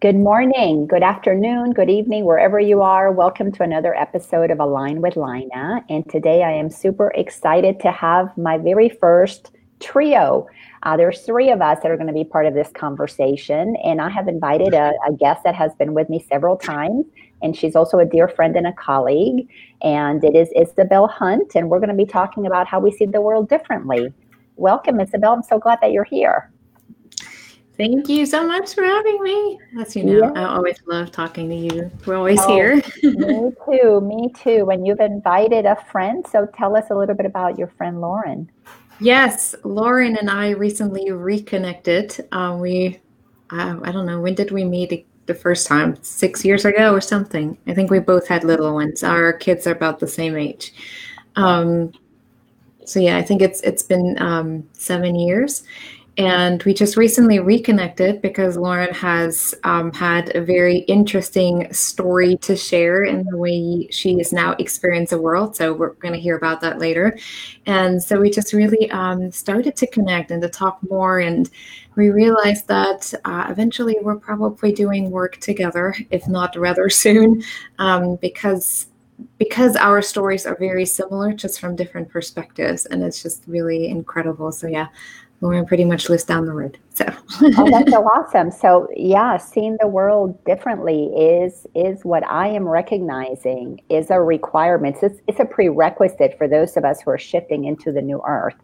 Good morning, good afternoon, good evening, wherever you are. Welcome to another episode of Align with Lina. And today I am super excited to have my very first trio. There's three of us that are going to be part of this conversation. And I have invited a guest that has been with me several times. And she's also a dear friend and a colleague. And it is Isabel Hunt. And we're going to be talking about how we see the world differently. Welcome, Isabel. I'm so glad that you're here. Thank you so much for having me. As you know, yeah. I always love talking to you. We're always here. Me too. And you've invited a friend. So tell us a little bit about your friend, Lauren. Yes, Lauren and I recently reconnected. I don't know, when did we meet the first time? 6 years ago or something. I think we both had little ones. Our kids are about the same age. So yeah, I think it's been 7 years. And we just recently reconnected because Lauren has had a very interesting story to share in the way she is now experiencing the world. So we're going to hear about that later. And so we just really started to connect and to talk more. And we realized that eventually we're probably doing work together, if not rather soon, because our stories are very similar, just from different perspectives. And it's just really incredible. So yeah. Lauren pretty much lives down the road. So that's so awesome. So yeah, seeing the world differently is what I am recognizing is a requirement. It's a prerequisite for those of us who are shifting into the new earth,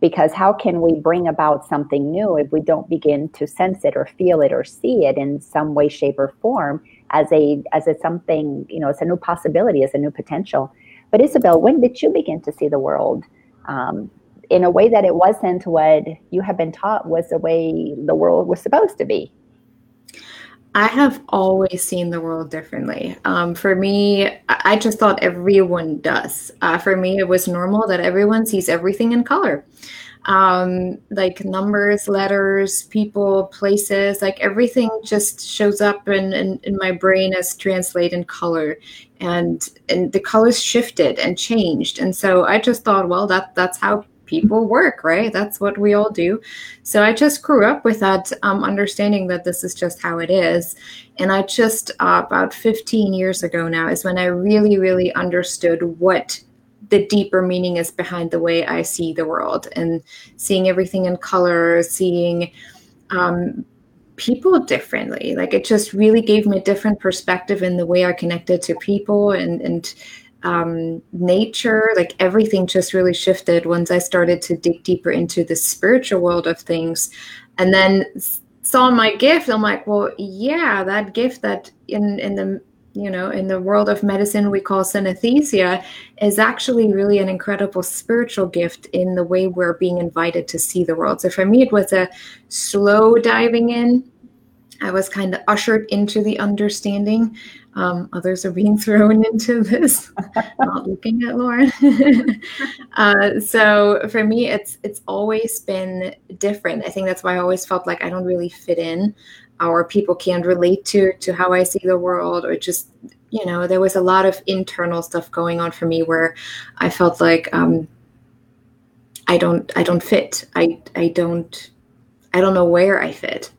because how can we bring about something new if we don't begin to sense it or feel it or see it in some way, shape, or form as a something, it's a new possibility, as a new potential. But Isabel, when did you begin to see the world in a way that it wasn't what you have been taught was the way the world was supposed to be? I have always seen the world differently. For me, I just thought everyone does. For me, it was normal that everyone sees everything in color. Like numbers, letters, people, places, like everything just shows up in my brain as translated in color, and the colors shifted and changed. And so I just thought, well, that's how people work, right? That's what we all do. So I just grew up with that understanding that this is just how it is. And I just, about 15 years ago now is when I really, really understood what the deeper meaning is behind the way I see the world, and seeing everything in color, seeing people differently. Like it just really gave me a different perspective in the way I connected to people and nature. Like everything just really shifted once I started to dig deeper into the spiritual world of things, and then saw my gift. I'm like, well, yeah, that gift that in the world of medicine we call synesthesia is actually really an incredible spiritual gift in the way we're being invited to see the world. So for me, it was a slow diving in. I was kind of ushered into the understanding. Others are being thrown into this, not looking at Lauren. So for me, it's always been different. I think that's why I always felt like I don't really fit in, or people can't relate to how I see the world, or just, there was a lot of internal stuff going on for me where I felt like I don't fit. I don't know where I fit.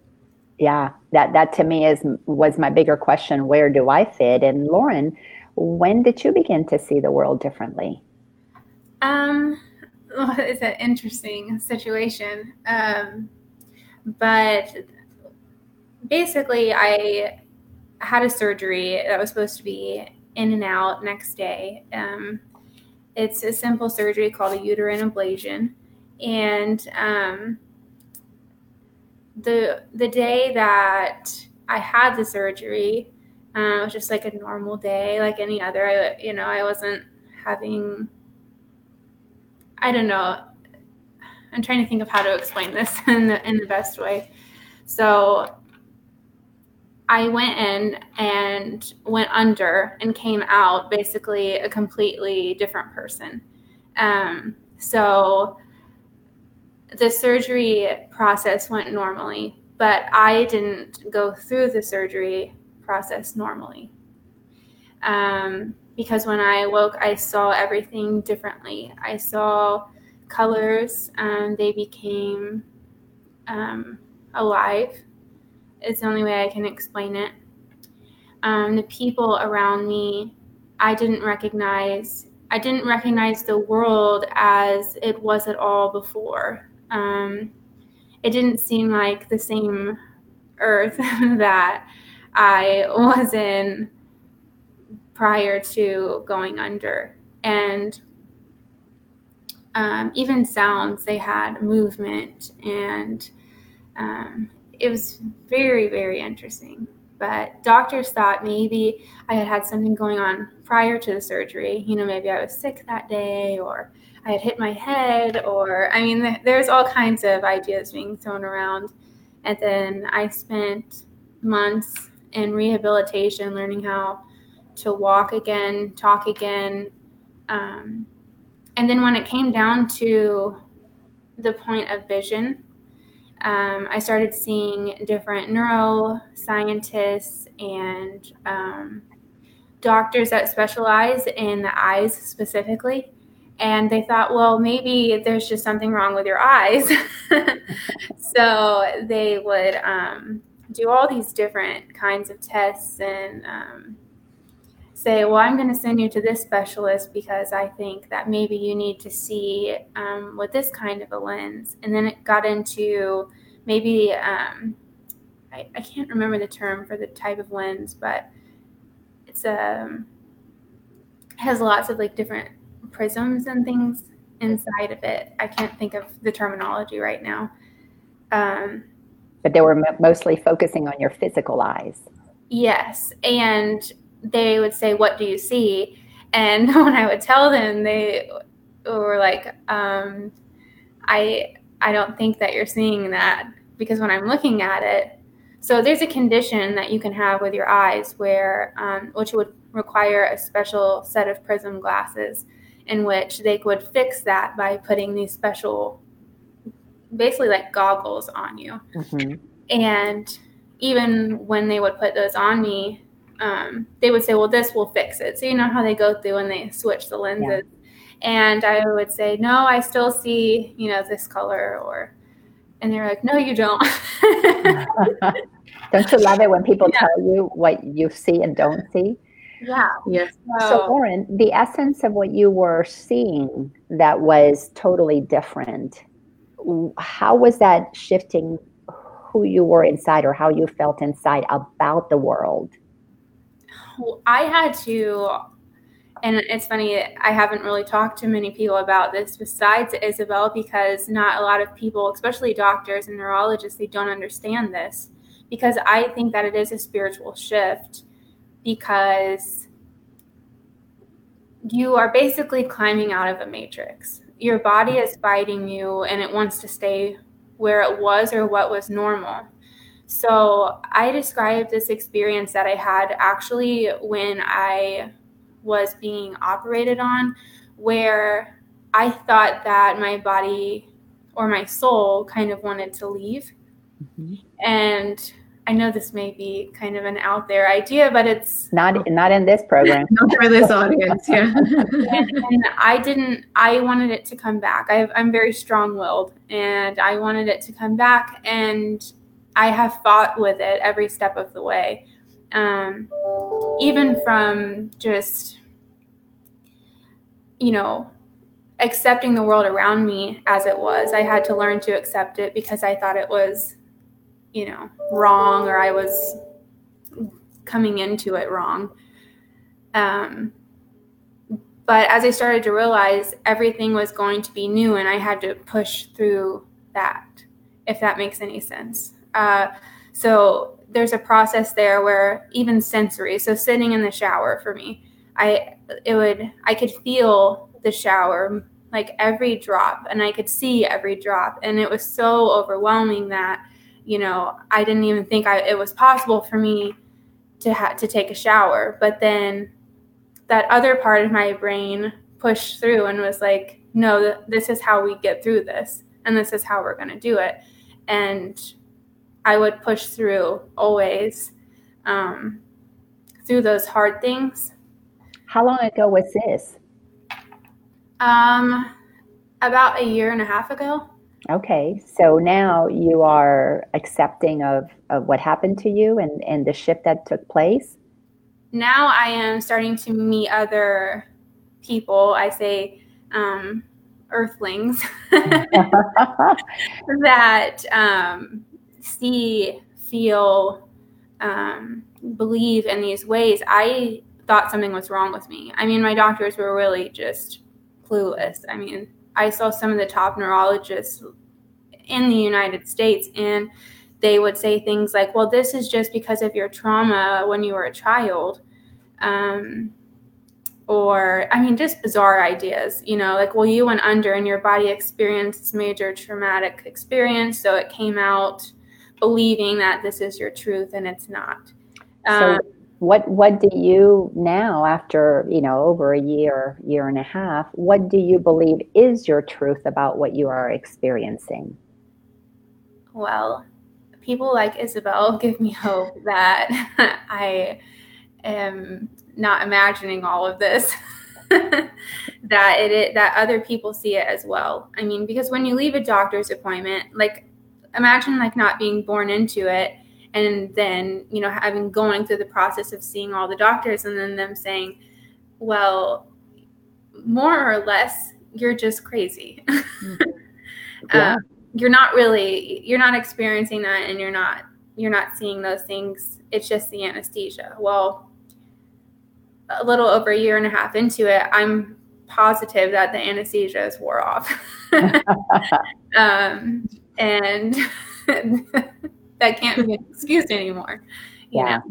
Yeah, that to me was my bigger question. Where do I fit? And Lauren, when did you begin to see the world differently? Well, it's an interesting situation. But basically, I had a surgery that was supposed to be in and out next day. It's a simple surgery called a uterine ablation. And the day that I had the surgery, it was just like a normal day, like any other. I wasn't having, I don't know. I'm trying to think of how to explain this in the best way. So I went in and went under and came out basically a completely different person. So the surgery process went normally, but I didn't go through the surgery process normally. Because when I woke, I saw everything differently. I saw colors, they became alive. It's the only way I can explain it. The people around me, I didn't recognize the world as it was at all before. It didn't seem like the same earth that I was in prior to going under. And even sounds, they had movement, and it was very, very interesting. But doctors thought maybe I had had something going on prior to the surgery. You know, maybe I was sick that day, or I had hit my head, or, I mean, there's all kinds of ideas being thrown around. And then I spent months in rehabilitation, learning how to walk again, talk again. And then when it came down to the point of vision, I started seeing different neuroscientists and doctors that specialize in the eyes specifically. And they thought, well, maybe there's just something wrong with your eyes. So they would do all these different kinds of tests and say, well, I'm going to send you to this specialist because I think that maybe you need to see with this kind of a lens. And then it got into maybe, I can't remember the term for the type of lens, but it's has lots of like different prisms and things inside of it. I can't think of the terminology right now. But they were mostly focusing on your physical eyes. Yes. And they would say, what do you see? And when I would tell them, they were like, I don't think that you're seeing that, because when I'm looking at it, so there's a condition that you can have with your eyes where, which would require a special set of prism glasses, in which they would fix that by putting these special, basically like goggles on you. Mm-hmm. And even when they would put those on me, they would say, well, this will fix it. So you know how they go through and they switch the lenses. Yeah. And I would say, no, I still see, you know, this color, or, and they're like, no, you don't. Don't you love it when people tell you what you see and don't see? Yeah. Yes. So Lauren, the essence of what you were seeing that was totally different, how was that shifting who you were inside, or how you felt inside about the world? Well, I had to, and it's funny, I haven't really talked to many people about this besides Isabel, because not a lot of people, especially doctors and neurologists, they don't understand this, because I think that it is a spiritual shift, because you are basically climbing out of a matrix. Your body is fighting you, and it wants to stay where it was or what was normal. So I described this experience that I had actually when I was being operated on, where I thought that my body or my soul kind of wanted to leave. Mm-hmm. And I know this may be kind of an out there idea, but it's not in this program. Not for this audience, yeah. And I wanted it to come back. I'm very strong-willed, and I wanted it to come back, and I have fought with it every step of the way, even from just, you know, accepting the world around me as it was. I had to learn to accept it because I thought it was, you know, wrong, or I was coming into it wrong. But as I started to realize, everything was going to be new, and I had to push through that, if that makes any sense. So there's a process there where even sensory, so sitting in the shower for me, I could feel the shower, like every drop, and I could see every drop. And it was so overwhelming that, you know, I didn't even think it was possible for me to take a shower. But then that other part of my brain pushed through and was like, no, this is how we get through this. And this is how we're going to do it. And I would push through always, through those hard things. How long ago was this? About a year and a half ago. Okay, so now you are accepting of what happened to you and the shift that took place? Now I am starting to meet other people, I say earthlings, that see, feel, believe in these ways. I thought something was wrong with me. I mean, my doctors were really just clueless. I mean, I saw some of the top neurologists in the United States, and they would say things like, well, this is just because of your trauma when you were a child. Or, I mean, just bizarre ideas, you know, like, well, you went under and your body experienced this major traumatic experience. So it came out believing that this is your truth and it's not. So what do you now, after, you know, over a year, year and a half, what do you believe is your truth about what you are experiencing? Well, people like Isabel give me hope that I am not imagining all of this, that other people see it as well. I mean, because when you leave a doctor's appointment, like, imagine like not being born into it, and then, you know, having going through the process of seeing all the doctors and then them saying, well, more or less, you're just crazy. Mm-hmm. Yeah. You're not experiencing that, and you're not seeing those things. It's just the anesthesia. Well, a little over a year and a half into it, I'm positive that the anesthesia is wore off. And that can't be an excuse anymore. Yeah.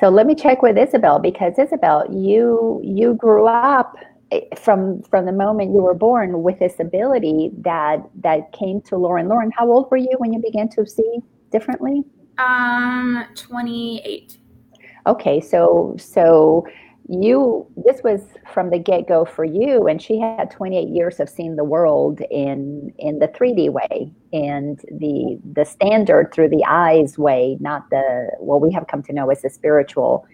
So let me check with Isabel, because Isabel, you grew up from the moment you were born with this ability that came to Lauren. Lauren, how old were you when you began to see differently? 28. Okay, so this was from the get-go for you, and she had 28 years of seeing the world in the 3D way, and the standard through the eyes way, not the, what we have come to know as the spiritual,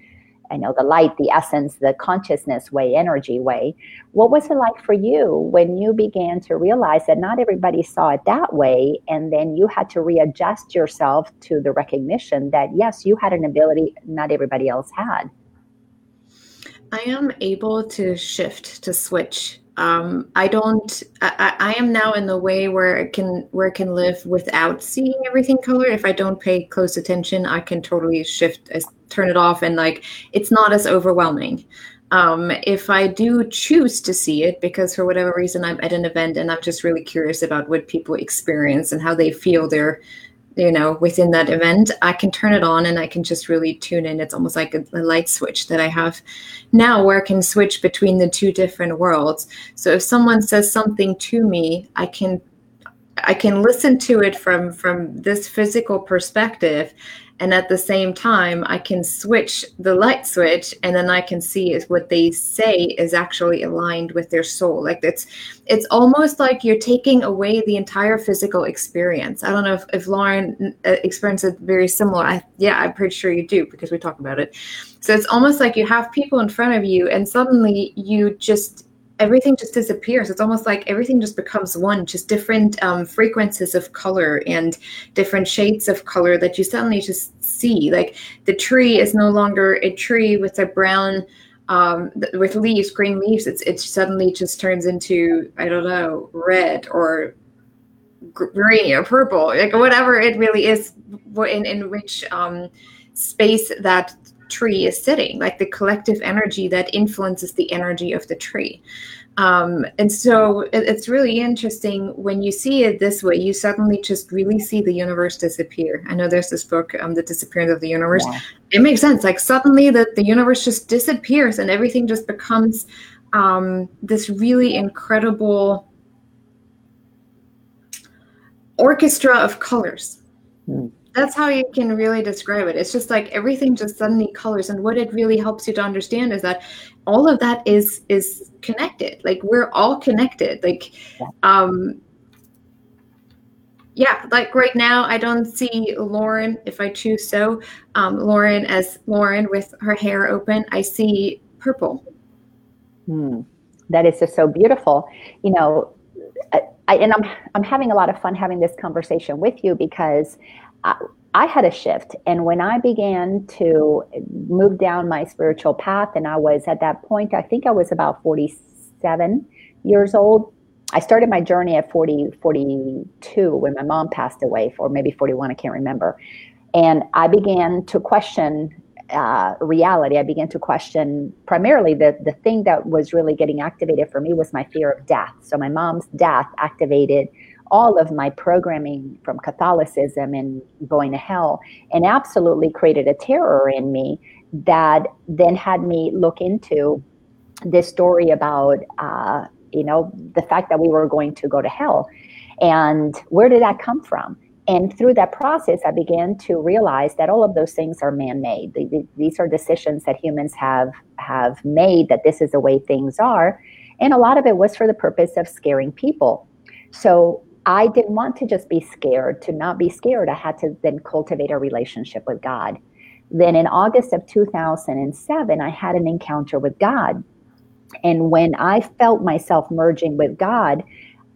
I know, the light, the essence, the consciousness way, energy way. What was it like for you when you began to realize that not everybody saw it that way, and then you had to readjust yourself to the recognition that, yes, you had an ability not everybody else had? I am able to shift, to switch. I am now in the way where it can live without seeing everything colored. If I don't pay close attention, I can totally shift, turn it off, and like, it's not as overwhelming. If I do choose to see it, because for whatever reason I'm at an event and I'm just really curious about what people experience and how they feel their, you know, within that event, I can turn it on and I can just really tune in. It's almost like a light switch that I have now, where I can switch between the two different worlds. So if someone says something to me, I can listen to it from this physical perspective, and at the same time I can switch the light switch, and then I can see is what they say is actually aligned with their soul. Like, it's almost like you're taking away the entire physical experience. I don't know if Lauren experienced it very similar. I'm pretty sure you do, because we talk about it. So it's almost like you have people in front of you, and suddenly you just, everything just disappears. It's almost like everything just becomes one, just different frequencies of color and different shades of color that you suddenly just see. Like, the tree is no longer a tree with a brown, with leaves, green leaves. It suddenly just turns into, I don't know, red or green or purple, like whatever it really is in which space that tree is sitting, like the collective energy that influences the energy of the tree. And so it's really interesting when you see it this way. You suddenly just really see the universe disappear. I know there's this book, The Disappearance of the Universe. Yeah. It makes sense. Like, suddenly the universe just disappears, and everything just becomes this really incredible orchestra of colors. Mm. That's how you can really describe it. It's just like everything just suddenly colors. And what it really helps you to understand is that all of that is connected. Like, we're all connected. Like, like right now I don't see Lauren, if I choose so, Lauren as Lauren with her hair open. I see purple. That is just so beautiful. You know, I'm having a lot of fun having this conversation with you, because I had a shift. And when I began to move down my spiritual path, and I was at that point, I think I was about 47 years old. I started my journey at 42 when my mom passed away, or maybe 41, I can't remember. And I began to question reality. I began to question primarily the thing that was really getting activated for me was my fear of death. So my mom's death activated all of my programming from Catholicism and going to hell, and absolutely created a terror in me that then had me look into this story about, the fact that we were going to go to hell. And where did that come from? And through that process, I began to realize that all of those things are man-made. These are decisions that humans have made, that this is the way things are. And a lot of it was for the purpose of scaring people. So I didn't want to just be scared. To not be scared, I had to then cultivate a relationship with God. Then in August of 2007, I had an encounter with God. And when I felt myself merging with God,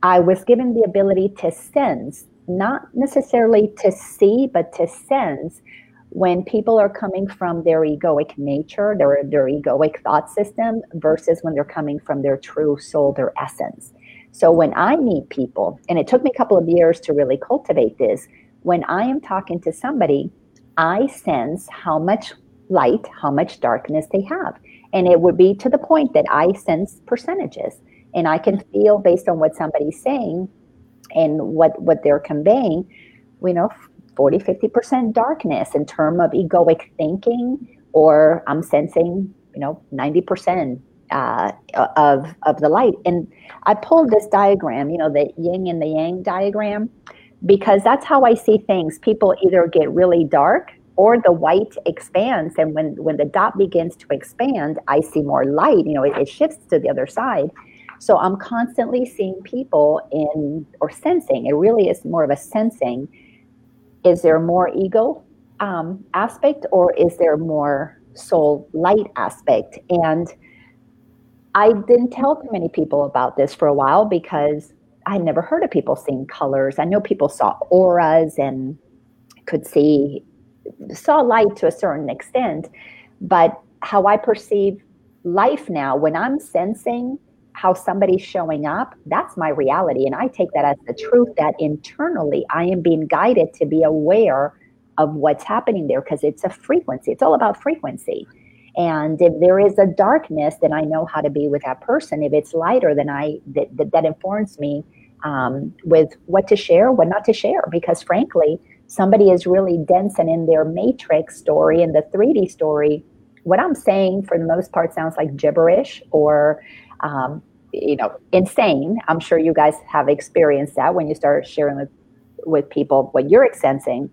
I was given the ability to sense, not necessarily to see, but to sense when people are coming from their egoic nature, their egoic thought system, versus when they're coming from their true soul, their essence. So when I meet people, and it took me a couple of years to really cultivate this, when I am talking to somebody, I sense how much light, how much darkness they have. And it would be to the point that I sense percentages, and I can feel based on what somebody's saying and what they're conveying, 40, 50% darkness in terms of egoic thinking, or I'm sensing, 90% of the light. And I pulled this diagram, the yin and the yang diagram, because that's how I see things. People either get really dark or the white expands. And when the dot begins to expand, I see more light, it shifts to the other side. So I'm constantly seeing people or sensing, it really is more of a sensing. Is there more ego aspect, or is there more soul light aspect? And I didn't tell many people about this for a while, because I never heard of people seeing colors. I know people saw auras and saw light to a certain extent, but how I perceive life now, when I'm sensing how somebody's showing up, that's my reality. And I take that as the truth, that internally I am being guided to be aware of what's happening there, because it's a frequency. It's all about frequency. And if there is a darkness, then I know how to be with that person. If it's lighter, then that informs me with what to share, what not to share. Because frankly, somebody is really dense and in their matrix story and the 3D story. What I'm saying for the most part sounds like gibberish or insane. I'm sure you guys have experienced that when you start sharing with people what you're sensing.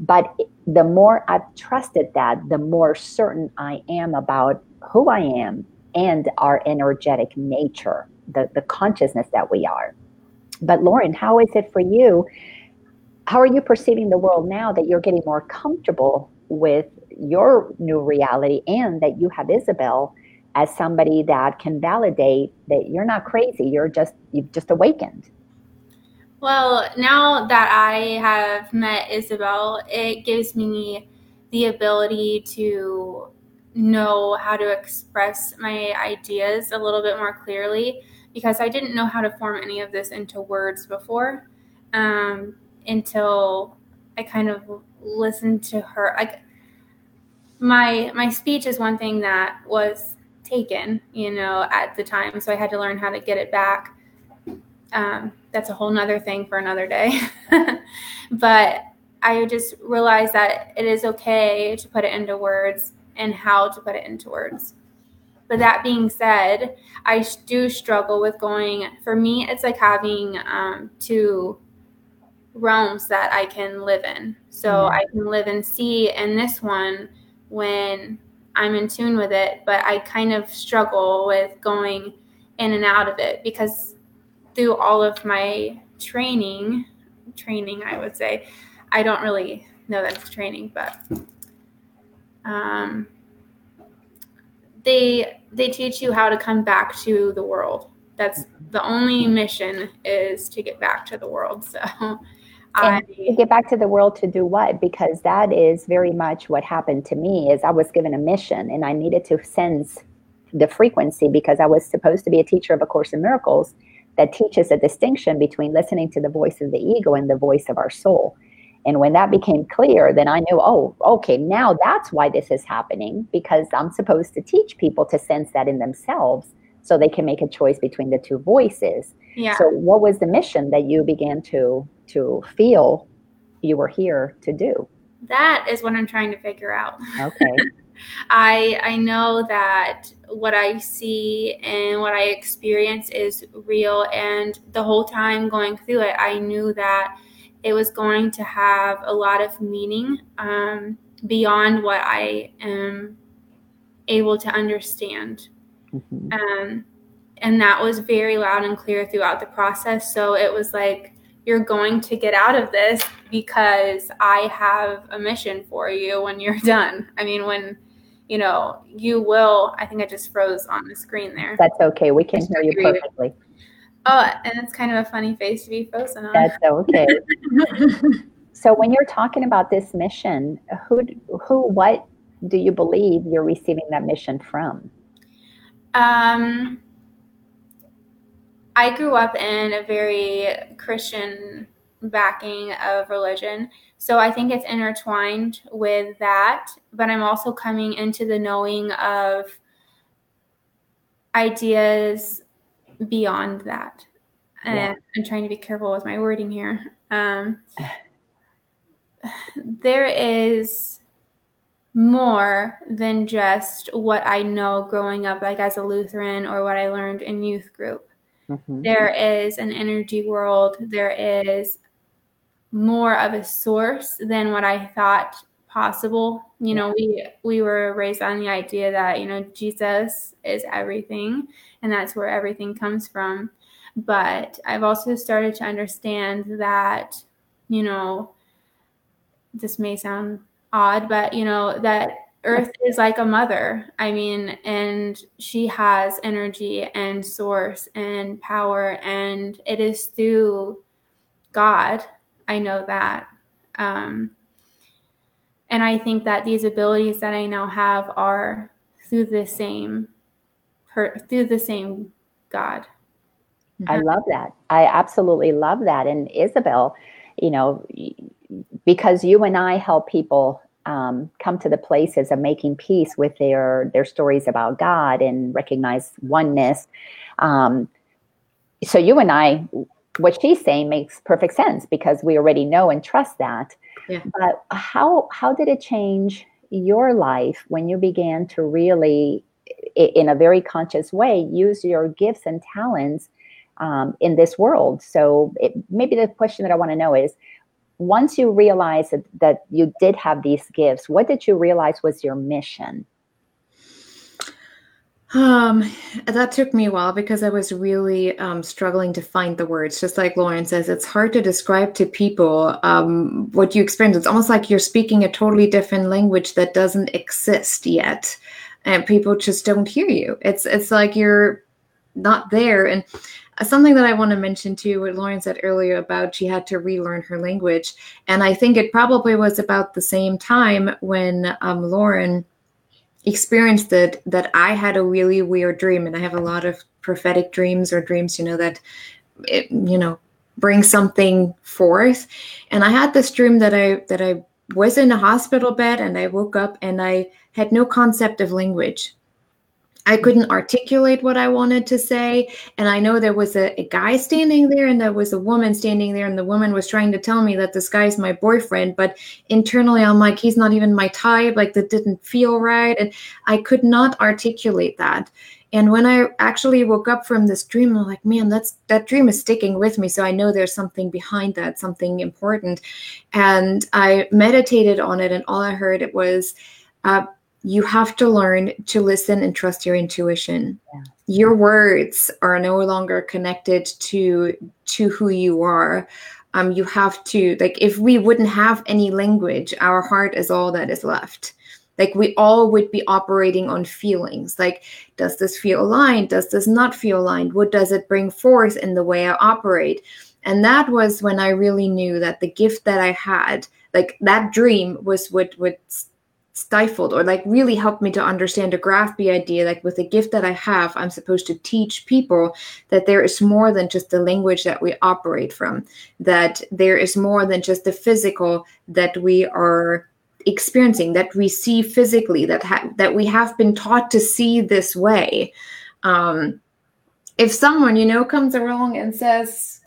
But the more I've trusted that, the more certain I am about who I am and our energetic nature, the consciousness that we are. But Lauren, how is it for you? How are you perceiving the world now that you're getting more comfortable with your new reality, and that you have Isabel as somebody that can validate that you're not crazy, you've just awakened? Well, now that I have met Isabel, it gives me the ability to know how to express my ideas a little bit more clearly, because I didn't know how to form any of this into words before, until I kind of listened to her. My speech is one thing that was taken, at the time, so I had to learn how to get it back. That's a whole nother thing for another day. But I just realized that it is okay to put it into words and how to put it into words. But that being said, I do struggle with going. For me, it's like having two realms that I can live in. So mm-hmm. I can live and see in this one when I'm in tune with it, but I kind of struggle with going in and out of it, because through all of my training, I would say, I don't really know that's training, but they teach you how to come back to the world. That's the only mission, is to get back to the world. So to get back to the world to do what? Because that is very much what happened to me. Is I was given a mission and I needed to sense the frequency, because I was supposed to be a teacher of A Course in Miracles that teaches a distinction between listening to the voice of the ego and the voice of our soul. And when that became clear, then I knew, oh, okay, now that's why this is happening, because I'm supposed to teach people to sense that in themselves so they can make a choice between the two voices. Yeah. So what was the mission that you began to feel you were here to do? That is what I'm trying to figure out. Okay. I know that what I see and what I experience is real. And the whole time going through it, I knew that it was going to have a lot of meaning beyond what I am able to understand. Mm-hmm. And that was very loud and clear throughout the process. So it was like, you're going to get out of this because I have a mission for you when you're done. I mean, when, you know, you will, I think I just froze on the screen there. That's okay. We can hear you perfectly. Oh, and it's kind of a funny face to be frozen on. That's okay. So when you're talking about this mission, what do you believe you're receiving that mission from? I grew up in a very Christian backing of religion. So I think it's intertwined with that, but I'm also coming into the knowing of ideas beyond that. And yeah. I'm trying to be careful with my wording here. There is more than just what I know growing up, like as a Lutheran, or what I learned in youth group. Mm-hmm. There is an energy world. There is more of a source than what I thought possible. You know, we were raised on the idea that, you know, Jesus is everything and that's where everything comes from. But I've also started to understand that, you know, this may sound odd, but, you know, that Earth is like a mother. I mean, and she has energy and source and power, and it is through God. I know that. And I think that these abilities that I now have are through the same God. I love that. I absolutely love that. And Isabel, you know, because you and I help people come to the places of making peace with their stories about God and recognize oneness. So you and I, what she's saying makes perfect sense, because we already know and trust that. Yeah. But how did it change your life when you began to really, in a very conscious way, use your gifts and talents in this world? So maybe the question that I want to know is, once you realized that you did have these gifts, what did you realize was your mission? That took me a while, because I was really struggling to find the words. Just like Lauren says, it's hard to describe to people what you experience. It's almost like you're speaking a totally different language that doesn't exist yet, and people just don't hear you. It's like you're not there. And something that I want to mention too, what Lauren said earlier about she had to relearn her language. And I think it probably was about the same time when Lauren experienced it, that I had a really weird dream. And I have a lot of prophetic dreams, or dreams, you know, that, it, you know, bring something forth. And I had this dream that I was in a hospital bed, and I woke up and I had no concept of language. I couldn't articulate what I wanted to say. And I know there was a guy standing there, and there was a woman standing there, and the woman was trying to tell me that this guy is my boyfriend. But internally, I'm like, he's not even my type. Like, that didn't feel right. And I could not articulate that. And when I actually woke up from this dream, I'm like, man, that dream is sticking with me. So I know there's something behind that, something important. And I meditated on it. And all I heard, it was, you have to learn to listen and trust your intuition. Yeah. Your words are no longer connected to who you are. You have to, like, if we wouldn't have any language, our heart is all that is left. Like we all would be operating on feelings. Like, does this feel aligned? Does this not feel aligned? What does it bring forth in the way I operate? And that was when I really knew that the gift that I had, like that dream was what stifled or like really helped me to understand or grasp the idea, like with the gift that I have, I'm supposed to teach people that there is more than just the language that we operate from, that there is more than just the physical that we are experiencing, that we see physically, that we have been taught to see this way. If someone, you know, comes along and says,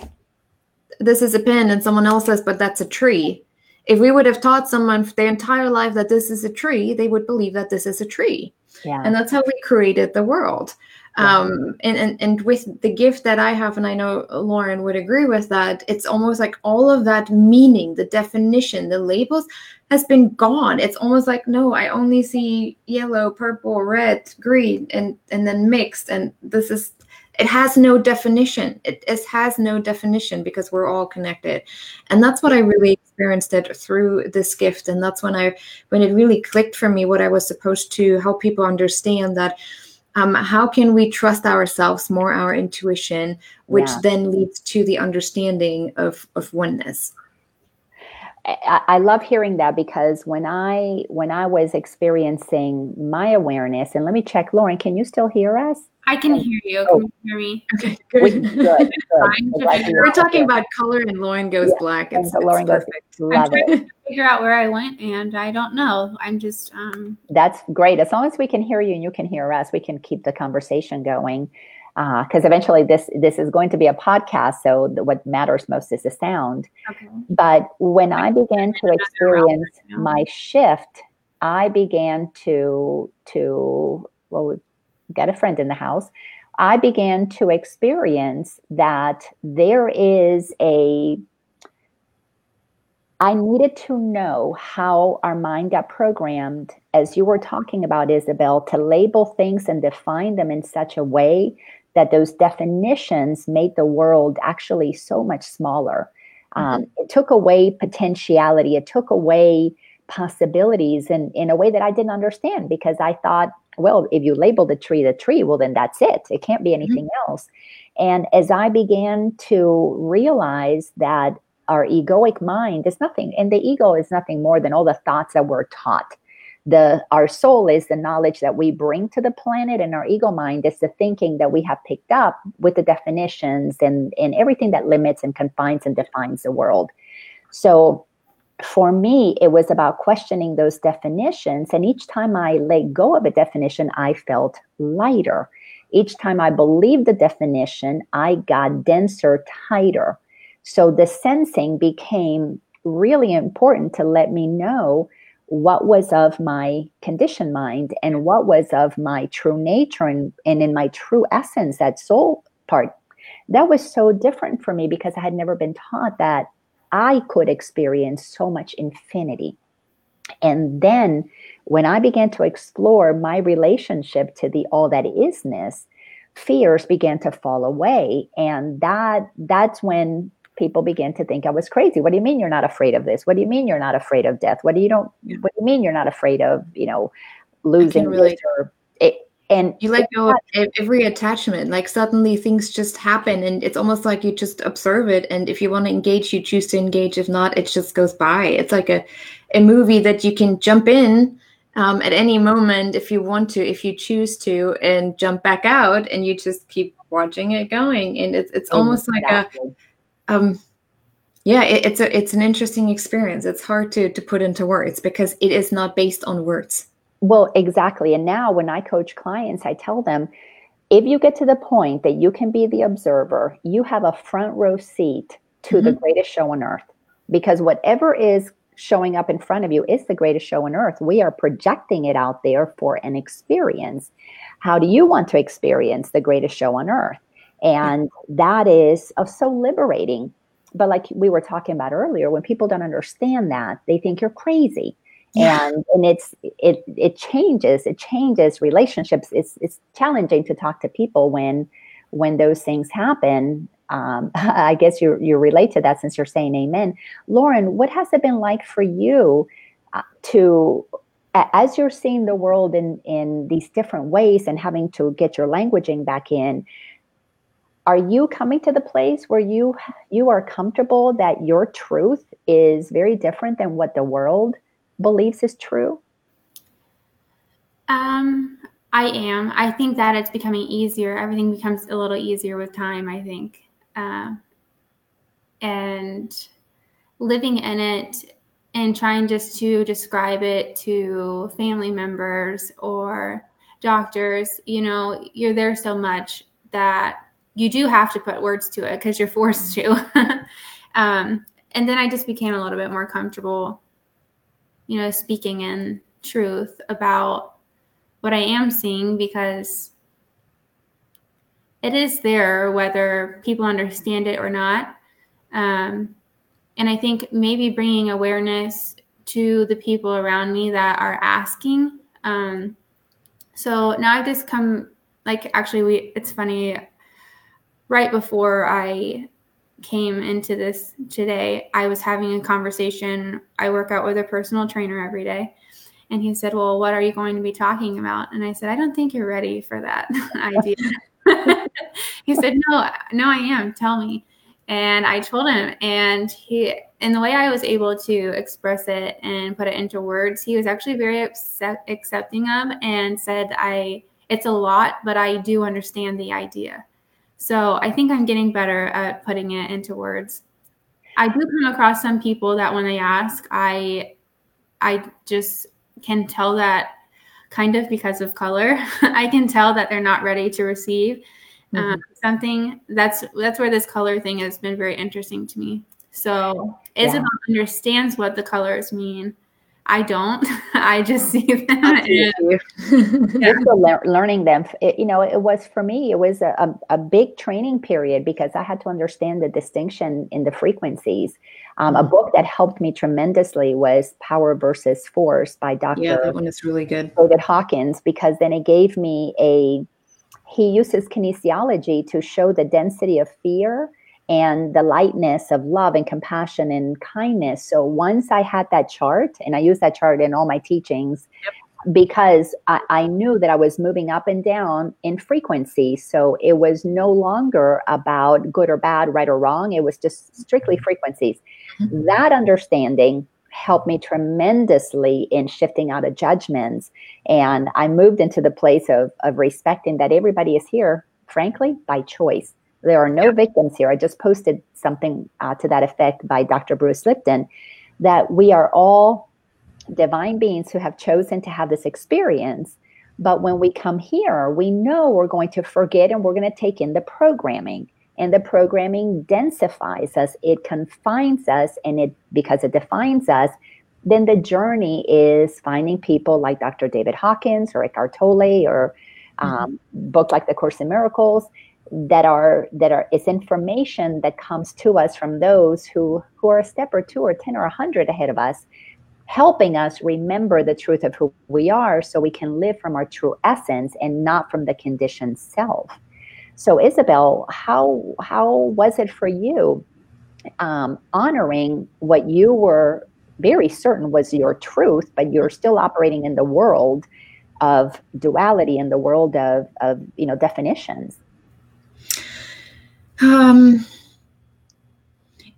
this is a pin, and someone else says, but that's a tree. If we would have taught someone their entire life that this is a tree, they would believe that this is a tree. Yeah. And that's how we created the world. Yeah. And with the gift that I have, and I know Lauren would agree with that, it's almost like all of that meaning, the definition, the labels has been gone. It's almost like, no, I only see yellow, purple, red, green, and then mixed. And this is, it has no definition. It has no definition because we're all connected. And that's what I really experienced it through this gift. And that's when it really clicked for me what I was supposed to help people understand, that how can we trust ourselves more, our intuition, which then leads to the understanding of oneness. I love hearing that, because when I was experiencing my awareness, and let me check, Lauren, can you still hear us? I can hear you. Oh. Can you hear me? Okay, good. We're talking about color, and Lauren goes black. And so Lauren goes perfect. Love I'm trying to figure out where I went, and I don't know. I'm just. That's great. As long as we can hear you and you can hear us, we can keep the conversation going. Because eventually this is going to be a podcast, so what matters most is the sound. Okay. But when I began to experience my shift, I began to well, got a friend in the house. I began to experience that there is I needed to know how our mind got programmed, as you were talking about, Isabel, to label things and define them in such a way that those definitions made the world actually so much smaller. Mm-hmm. It took away potentiality. It took away possibilities in a way that I didn't understand, because I thought, well, if you label the tree, well, then that's it. It can't be anything mm-hmm. else. And as I began to realize that our egoic mind is nothing, and the ego is nothing more than all the thoughts that we're taught. Our soul is the knowledge that we bring to the planet, and our ego mind is the thinking that we have picked up with the definitions and everything that limits and confines and defines the world. So for me, it was about questioning those definitions. And each time I let go of a definition, I felt lighter. Each time I believed the definition, I got denser, tighter. So the sensing became really important to let me know what was of my conditioned mind and what was of my true nature and in my true essence, that soul part. That was so different for me, because I had never been taught that I could experience so much infinity. And then when I began to explore my relationship to the all that isness, fears began to fall away. And that's when people began to think I was crazy. What do you mean you're not afraid of this? What do you mean you're not afraid of death? What do you mean you're not afraid of, losing? And you let go of every attachment. Like suddenly things just happen, and it's almost like you just observe it. And if you want to engage, you choose to engage. If not, it just goes by. It's like a movie that you can jump in at any moment if you want to, if you choose to, and jump back out, and you just keep watching it going. And it's almost exactly. like a it's an interesting experience. It's hard to put into words, because it is not based on words. Well, exactly. And now when I coach clients, I tell them, if you get to the point that you can be the observer, you have a front row seat to mm-hmm. the greatest show on earth, because whatever is showing up in front of you is the greatest show on earth. We are projecting it out there for an experience. How do you want to experience the greatest show on earth? And that is so liberating. But like we were talking about earlier, when people don't understand that, they think you're crazy. Yeah. And it changes relationships. It's challenging to talk to people when those things happen. I guess you relate to that, since you're saying amen. Lauren, what has it been like for you to as you're seeing the world in these different ways and having to get your languaging back in, are you coming to the place where you are comfortable that your truth is very different than what the world believes is true? I am. I think that it's becoming easier. Everything becomes a little easier with time, I think. And living in it and trying just to describe it to family members or doctors, you know, you're there so much that you do have to put words to it because you're forced to. And then I just became a little bit more comfortable, you know, speaking in truth about what I am seeing, because it is there whether people understand it or not. And I think maybe bringing awareness to the people around me that are asking. So now I've just come, like, actually, it's funny, right before I came into this today, I was having a conversation. I work out with a personal trainer every day. And he said, well, what are you going to be talking about? And I said, I don't think you're ready for that idea. He said, no, I am. Tell me. And I told him, and the way I was able to express it and put it into words, he was actually very accepting of, and said, it's a lot, but I do understand the idea. So I think I'm getting better at putting it into words. I do come across some people that when they ask, I just can tell that, kind of because of color, I can tell that they're not ready to receive something. That's where this color thing has been very interesting to me. So Isabel understands what the colors mean. I don't. I just see them. Learning them. It was, for me, it was a big training period because I had to understand the distinction in the frequencies. A book that helped me tremendously was Power versus Force by Dr. That one is really good. David Hawkins, because then it gave me he uses kinesiology to show the density of fear and the lightness of love and compassion and kindness. So once I had that chart, and I use that chart in all my teachings, because I knew that I was moving up and down in frequency. So it was no longer about good or bad, right or wrong. It was just strictly frequencies. Mm-hmm. That understanding helped me tremendously in shifting out of judgments. And I moved into the place of respecting that everybody is here, frankly, by choice. There are no victims here. I just posted something to that effect by Dr. Bruce Lipton, that we are all divine beings who have chosen to have this experience. But when we come here, we know we're going to forget, and we're going to take in the programming. And the programming densifies us. It confines us, and because it defines us, then the journey is finding people like Dr. David Hawkins or Eckhart Tolle or book like The Course in Miracles, it's information that comes to us from those who are a step or two or 10 or 100 ahead of us, helping us remember the truth of who we are, so we can live from our true essence and not from the conditioned self. So Isabel, how was it for you honoring what you were very certain was your truth, but you're still operating in the world of duality, in the world of definitions?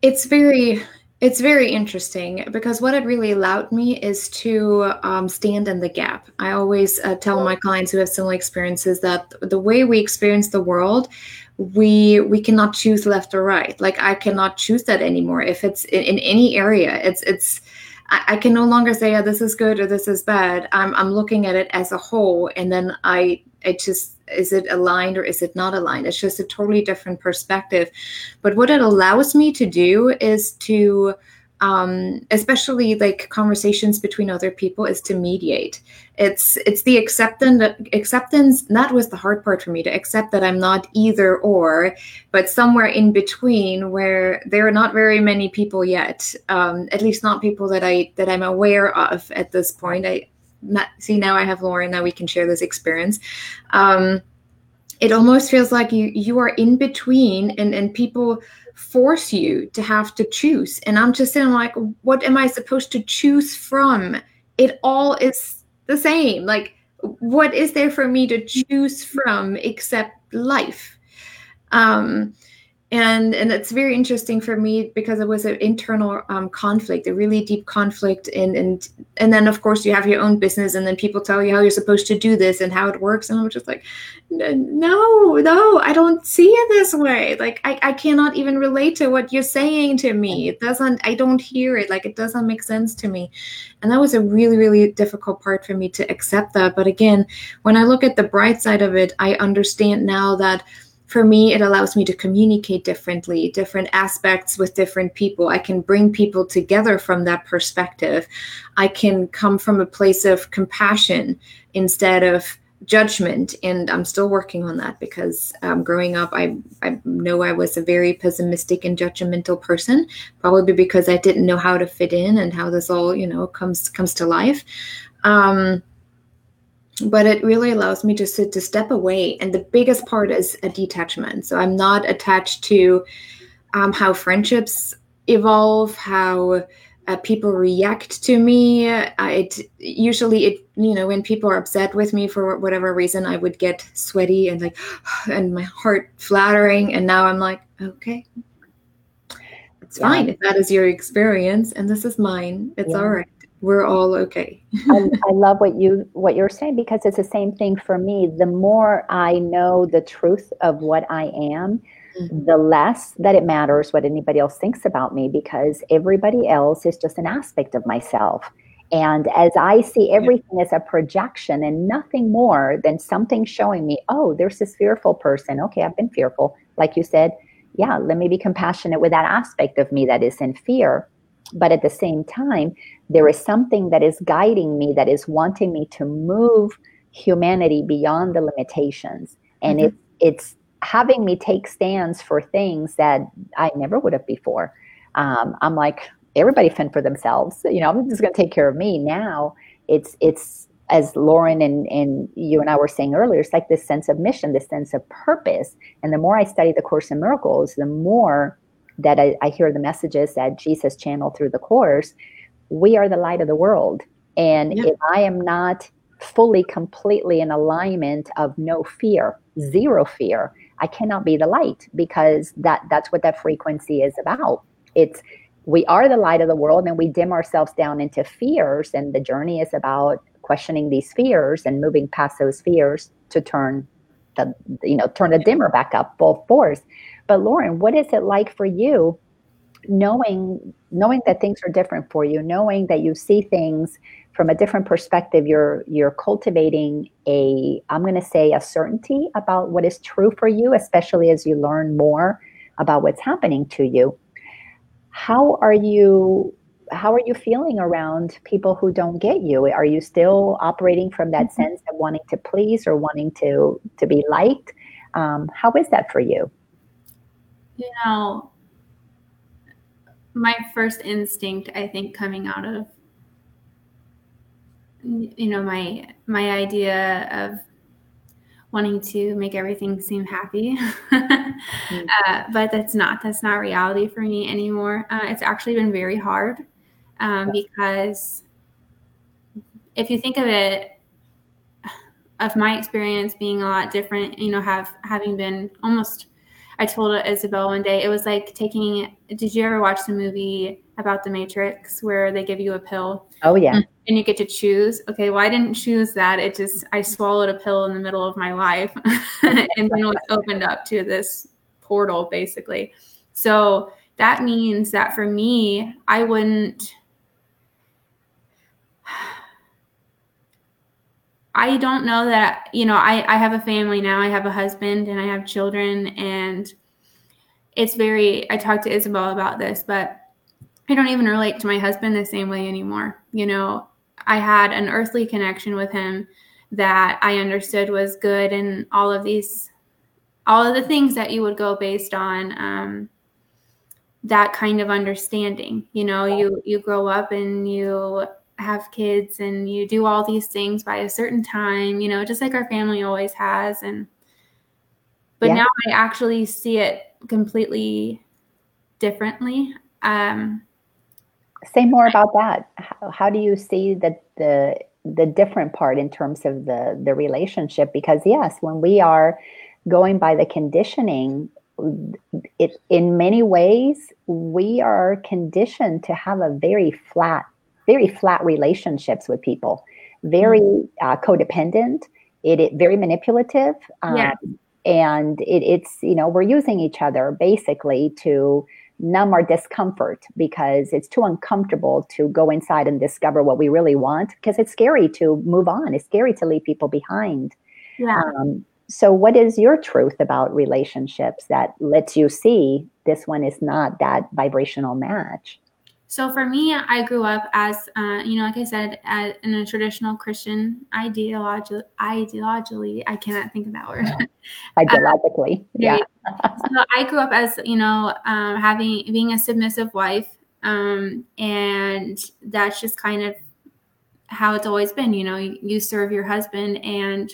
It's very interesting, because what it really allowed me is to stand in the gap. I always tell my clients who have similar experiences that the way we experience the world, we cannot choose left or right. Like, I cannot choose that anymore. If it's in any area, it's I can no longer say, oh, this is good or this is bad. I'm looking at it as a whole, and then I just, is it aligned or is it not aligned? It's just a totally different perspective. But what it allows me to do is to, especially like conversations between other people, is to mediate. It's the acceptance. That was the hard part for me, to accept that I'm not either or, but somewhere in between, where there are not very many people yet, at least not people that I'm aware of at this point. Now I have Lauren. Now we can share this experience. It almost feels like you are in between, and people force you to have to choose. And I'm just saying, like, what am I supposed to choose from? It all is the same. Like, what is there for me to choose from except life? And it's very interesting for me because it was an internal conflict, a really deep conflict. And then, of course, you have your own business, and then people tell you how you're supposed to do this and how it works. And I'm just like, no, I don't see it this way. Like, I cannot even relate to what you're saying to me. I don't hear it. Like, it doesn't make sense to me. And that was a really, really difficult part for me to accept that. But again, when I look at the bright side of it, I understand now that for me, it allows me to communicate differently, different aspects with different people. I can bring people together from that perspective. I can come from a place of compassion instead of judgment. And I'm still working on that because growing up, I know I was a very pessimistic and judgmental person, probably because I didn't know how to fit in and how this all, comes to life. But it really allows me just to step away. And the biggest part is a detachment. So I'm not attached to how friendships evolve, how people react to me. When people are upset with me for whatever reason, I would get sweaty and and my heart fluttering. And now I'm like, okay, it's fine. If that is your experience and this is mine, it's all right. We're all okay. I love what you're saying, because it's the same thing for me. The more I know the truth of what I am, mm-hmm. the less that it matters what anybody else thinks about me, because everybody else is just an aspect of myself. And as I see everything as a projection and nothing more than something showing me, oh, there's this fearful person. Okay, I've been fearful. Like you said, let me be compassionate with that aspect of me that is in fear. But at the same time, there is something that is guiding me, that is wanting me to move humanity beyond the limitations. And mm-hmm. it's having me take stands for things that I never would have before. I'm like, everybody fend for themselves. I'm just going to take care of me. Now it's as Lauren and you and I were saying earlier, it's like this sense of mission, this sense of purpose. And the more I study the Course in Miracles, the more that I hear the messages that Jesus channeled through the Course, we are the light of the world. And if I am not fully, completely in alignment of no fear, zero fear, I cannot be the light, because that's what that frequency is about. It's, we are the light of the world, and we dim ourselves down into fears. And the journey is about questioning these fears and moving past those fears to turn the dimmer back up full force. But Lauren, what is it like for you, knowing that things are different for you, knowing that you see things from a different perspective? You're cultivating a certainty about what is true for you, especially as you learn more about what's happening to you. How are you feeling around people who don't get you? Are you still operating from that sense of wanting to please or wanting to be liked? How is that for you? My first instinct, I think, coming out of, my idea of wanting to make everything seem happy, mm-hmm. But that's not reality for me anymore. It's actually been very hard, because if you think of it, of my experience being a lot different, having been almost, I told Isabel one day, it was like did you ever watch the movie about The Matrix where they give you a pill? Oh, yeah. And you get to choose. Okay, well, I didn't choose that. I swallowed a pill in the middle of my life and then it was opened up to this portal, basically. So that means that for me, I wouldn't, I don't know that, I have a family now, I have a husband and I have children, and it's very, I talked to Isabel about this, but I don't even relate to my husband the same way anymore. I had an earthly connection with him that I understood was good and all of the things that you would go based on, that kind of understanding, you grow up and you have kids and you do all these things by a certain time, just like our family always has. But now I actually see it completely differently. Say more about that. How do you see that the the different part in terms of the relationship, because yes, when we are going by the conditioning, it, in many ways, we are conditioned to have a very flat relationships with people, very codependent, it very manipulative. And it's, you know, we're using each other basically to numb our discomfort because it's too uncomfortable to go inside and discover what we really want, because it's scary to move on. It's scary to leave people behind. Yeah. So what is your truth about relationships that lets you see this one is not that vibrational match? So for me, I grew up as, you know, like I said, in a traditional Christian ideologically, I cannot think of that word. Ideologically, yeah. So I grew up as, you know, being a submissive wife, and that's just kind of how it's always been. You know, you serve your husband, and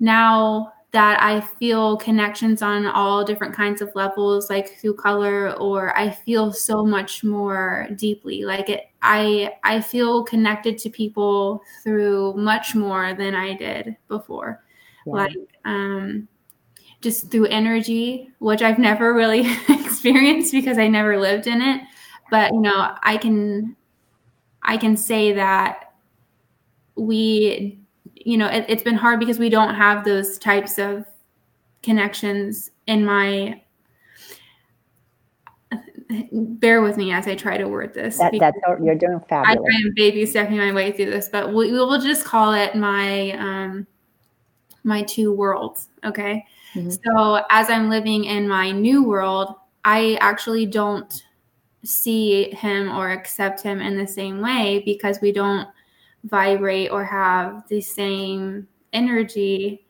now that I feel connections on all different kinds of levels, like through color, or I feel so much more deeply. Like I feel connected to people through much more than I did before. Yeah. Like just through energy, which I've never really experienced because I never lived in it. But, you know, I can say that we, you know, it's been hard because we don't have those types of connections in my, bear with me as I try to word this. That's you're doing fabulous. I am baby stepping my way through this, but we will just call it my, my two worlds. Okay. Mm-hmm. So as I'm living in my new world, I actually don't see him or accept him in the same way because we don't vibrate or have the same energy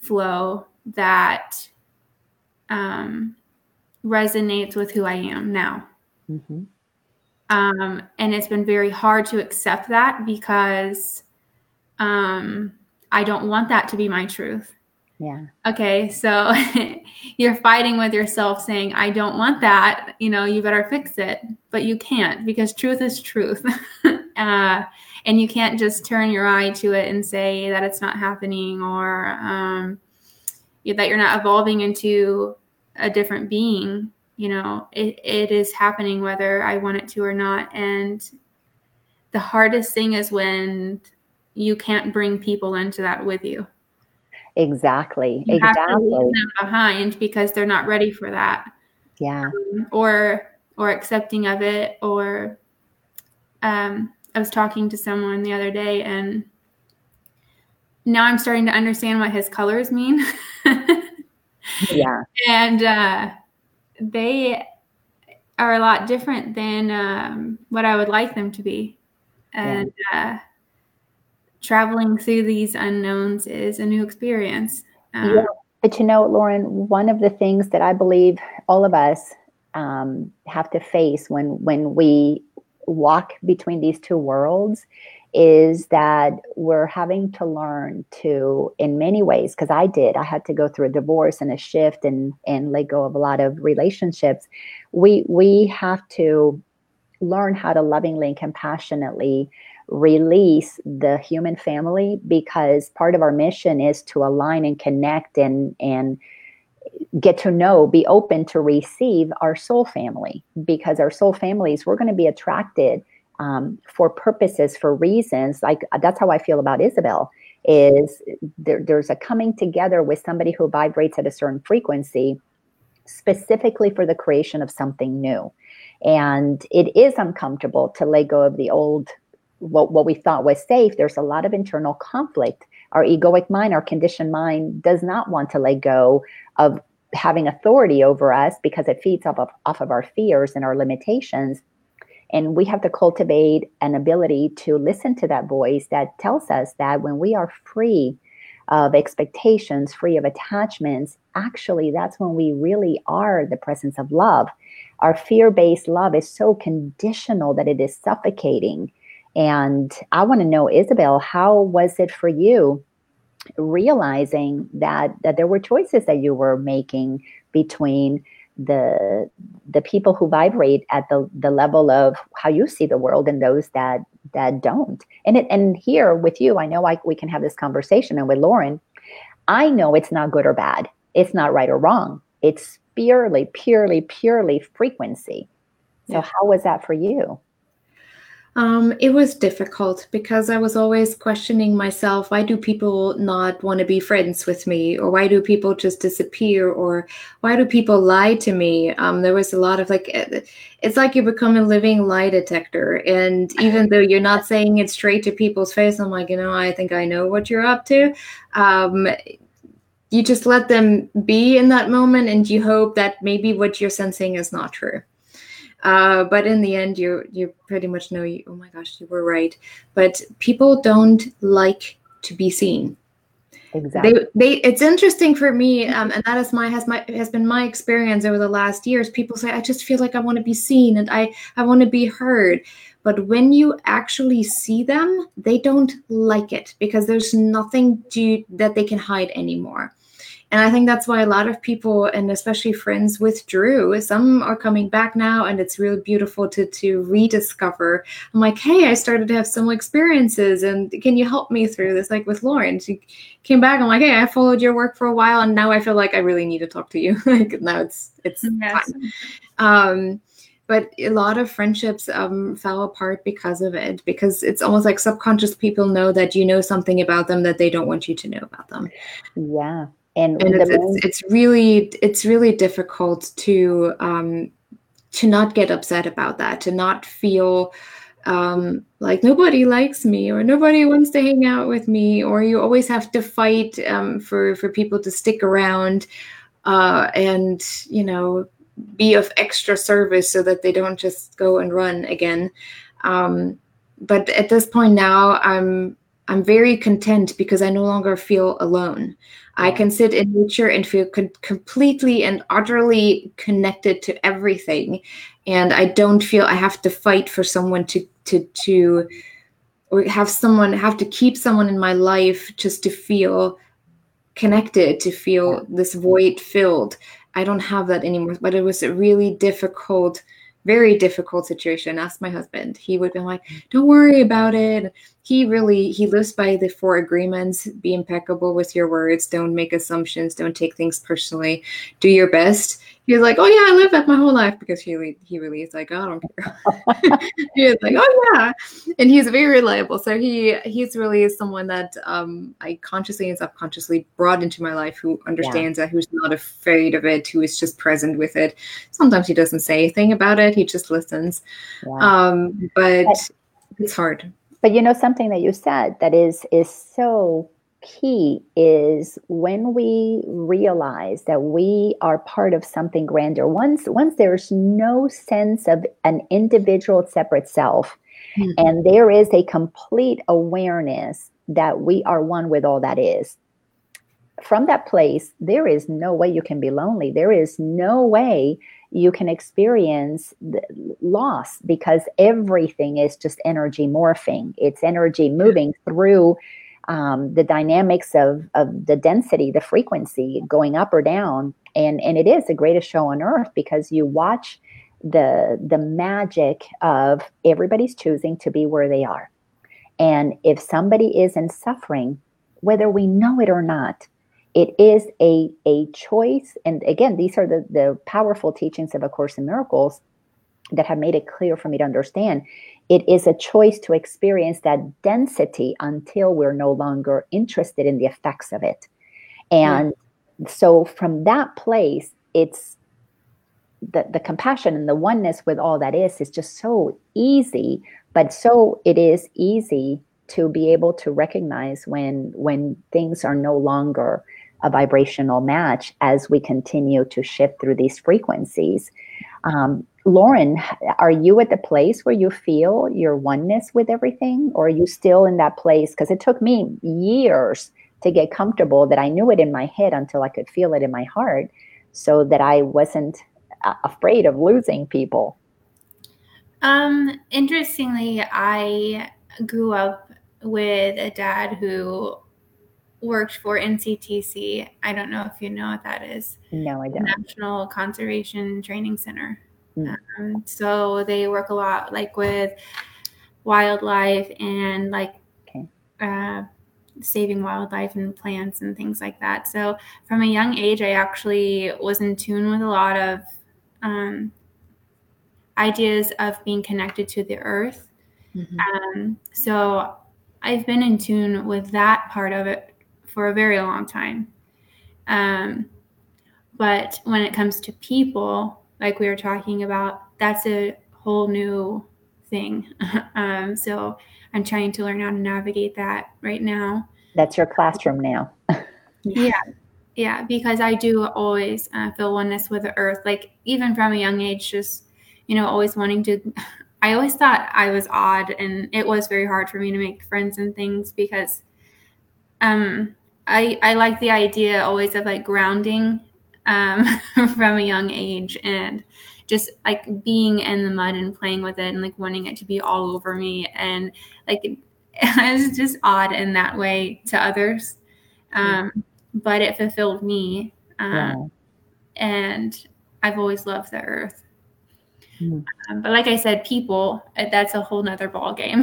flow that resonates with who I am now. Mm-hmm. And it's been very hard to accept that because I don't want that to be my truth. Yeah. Okay. So you're fighting with yourself saying, I don't want that, you know, you better fix it, but you can't because truth is truth. And you can't just turn your eye to it and say that it's not happening or that you're not evolving into a different being. You know, it is happening whether I want it to or not. And the hardest thing is when you can't bring people into that with you. Exactly. You have to leave them behind because they're not ready for that. Yeah. Or accepting of it, or I was talking to someone the other day, and now I'm starting to understand what his colors mean. Yeah. And they are a lot different than what I would like them to be. And traveling through these unknowns is a new experience. Yeah. But you know, Lauren, one of the things that I believe all of us have to face when we walk between these two worlds is that we're having to learn to, in many ways, because I had to go through a divorce and a shift and let go of a lot of relationships. We have to learn how to lovingly and compassionately release the human family, because part of our mission is to align and connect and get to know, be open to receive our soul family, because our soul families, we're going to be attracted for purposes, for reasons. Like that's how I feel about Isabel, is there's a coming together with somebody who vibrates at a certain frequency specifically for the creation of something new. And it is uncomfortable to let go of the old, what we thought was safe. There's a lot of internal conflict. Our egoic mind, our conditioned mind does not want to let go of having authority over us because it feeds off of our fears and our limitations. And we have to cultivate an ability to listen to that voice that tells us that when we are free of expectations, free of attachments, actually, that's when we really are the presence of love. Our fear-based love is so conditional that it is suffocating. And I want to know, Isabel, how was it for you realizing that there were choices that you were making between the people who vibrate at the level of how you see the world and those that don't. And here with you, I know we can have this conversation, and with Lauren, I know it's not good or bad. It's not right or wrong. It's purely frequency. So how was that for you? It was difficult because I was always questioning myself. Why do people not want to be friends with me? Or why do people just disappear? Or why do people lie to me? There was a lot of it's like you become a living lie detector. And even though you're not saying it straight to people's face, I'm like, I think I know what you're up to. You just let them be in that moment, and you hope that maybe what you're sensing is not true. But in the end, you pretty much know, oh my gosh, you were right. But people don't like to be seen. Exactly. It's interesting for me, and that is has been my experience over the last years. People say, I just feel like I want to be seen, and I want to be heard. But when you actually see them, they don't like it because there's nothing that they can hide anymore. And I think that's why a lot of people, and especially friends, withdrew. Some are coming back now, and it's really beautiful to rediscover. I'm like, hey, I started to have similar experiences, and can you help me through this? Like with Lauren, she came back. I'm like, hey, I followed your work for a while, and now I feel like I really need to talk to you. Like now it's fine. But a lot of friendships fell apart because of it, because it's almost like subconscious people know that you know something about them that they don't want you to know about them. Yeah. And it's really difficult to not get upset about that, to not feel like nobody likes me or nobody wants to hang out with me, or you always have to fight for people to stick around and, be of extra service so that they don't just go and run again. But at this point now, I'm very content because I no longer feel alone. I can sit in nature and feel completely and utterly connected to everything. And I don't feel I have to fight for someone to or have to keep someone in my life just to feel connected, to feel this void filled. I don't have that anymore. But it was a really difficult, very difficult situation. Ask my husband. He would be like, don't worry about it. He lives by the 4 agreements. Be impeccable with your words. Don't make assumptions. Don't take things personally. Do your best. He was like, oh yeah, I live that my whole life, because he really is like, oh, I don't care. He was like, oh yeah. And he's very reliable. So he's really someone that I consciously and subconsciously brought into my life, who understands that, who's not afraid of it, who is just present with it. Sometimes he doesn't say anything about it. He just listens. Yeah. But it's hard. But something that you said that is so key is when we realize that we are part of something grander. Once there's no sense of an individual separate self, and there is a complete awareness that we are one with all that is. From that place, there is no way you can be lonely. There is no way you can experience loss, because everything is just energy morphing. It's energy moving through the dynamics of the density, the frequency going up or down. And it is the greatest show on earth, because you watch the magic of everybody's choosing to be where they are. And if somebody is in suffering, whether we know it or not, it is a choice. And again, these are the powerful teachings of A Course in Miracles that have made it clear for me to understand. It is a choice to experience that density until we're no longer interested in the effects of it. And so from that place, it's the compassion and the oneness with all that is just so easy. But so it is easy to be able to recognize when things are no longer a vibrational match as we continue to shift through these frequencies. Lauren, are you at the place where you feel your oneness with everything, or are you still in that place? Because it took me years to get comfortable that I knew it in my head until I could feel it in my heart, so that I wasn't afraid of losing people. Interestingly, I grew up with a dad who worked for NCTC. I don't know if you know what that is. No, I don't. National Conservation Training Center. Mm. So they work a lot like with wildlife and like saving wildlife and plants and things like that. So from a young age, I actually was in tune with a lot of ideas of being connected to the earth. Mm-hmm. So I've been in tune with that part of it for a very long time. But when it comes to people, like we were talking about, that's a whole new thing. So I'm trying to learn how to navigate that right now. That's your classroom now. Yeah. Because I do always feel oneness with the earth. Like even from a young age, just, you know, always wanting to, I always thought I was odd, and it was very hard for me to make friends and things because I like the idea always of like grounding from a young age and just like being in the mud and playing with it and like wanting it to be all over me. And like, I was just odd in that way to others. But it fulfilled me. And I've always loved the earth. Mm. But like I said, people, that's a whole nother ball game.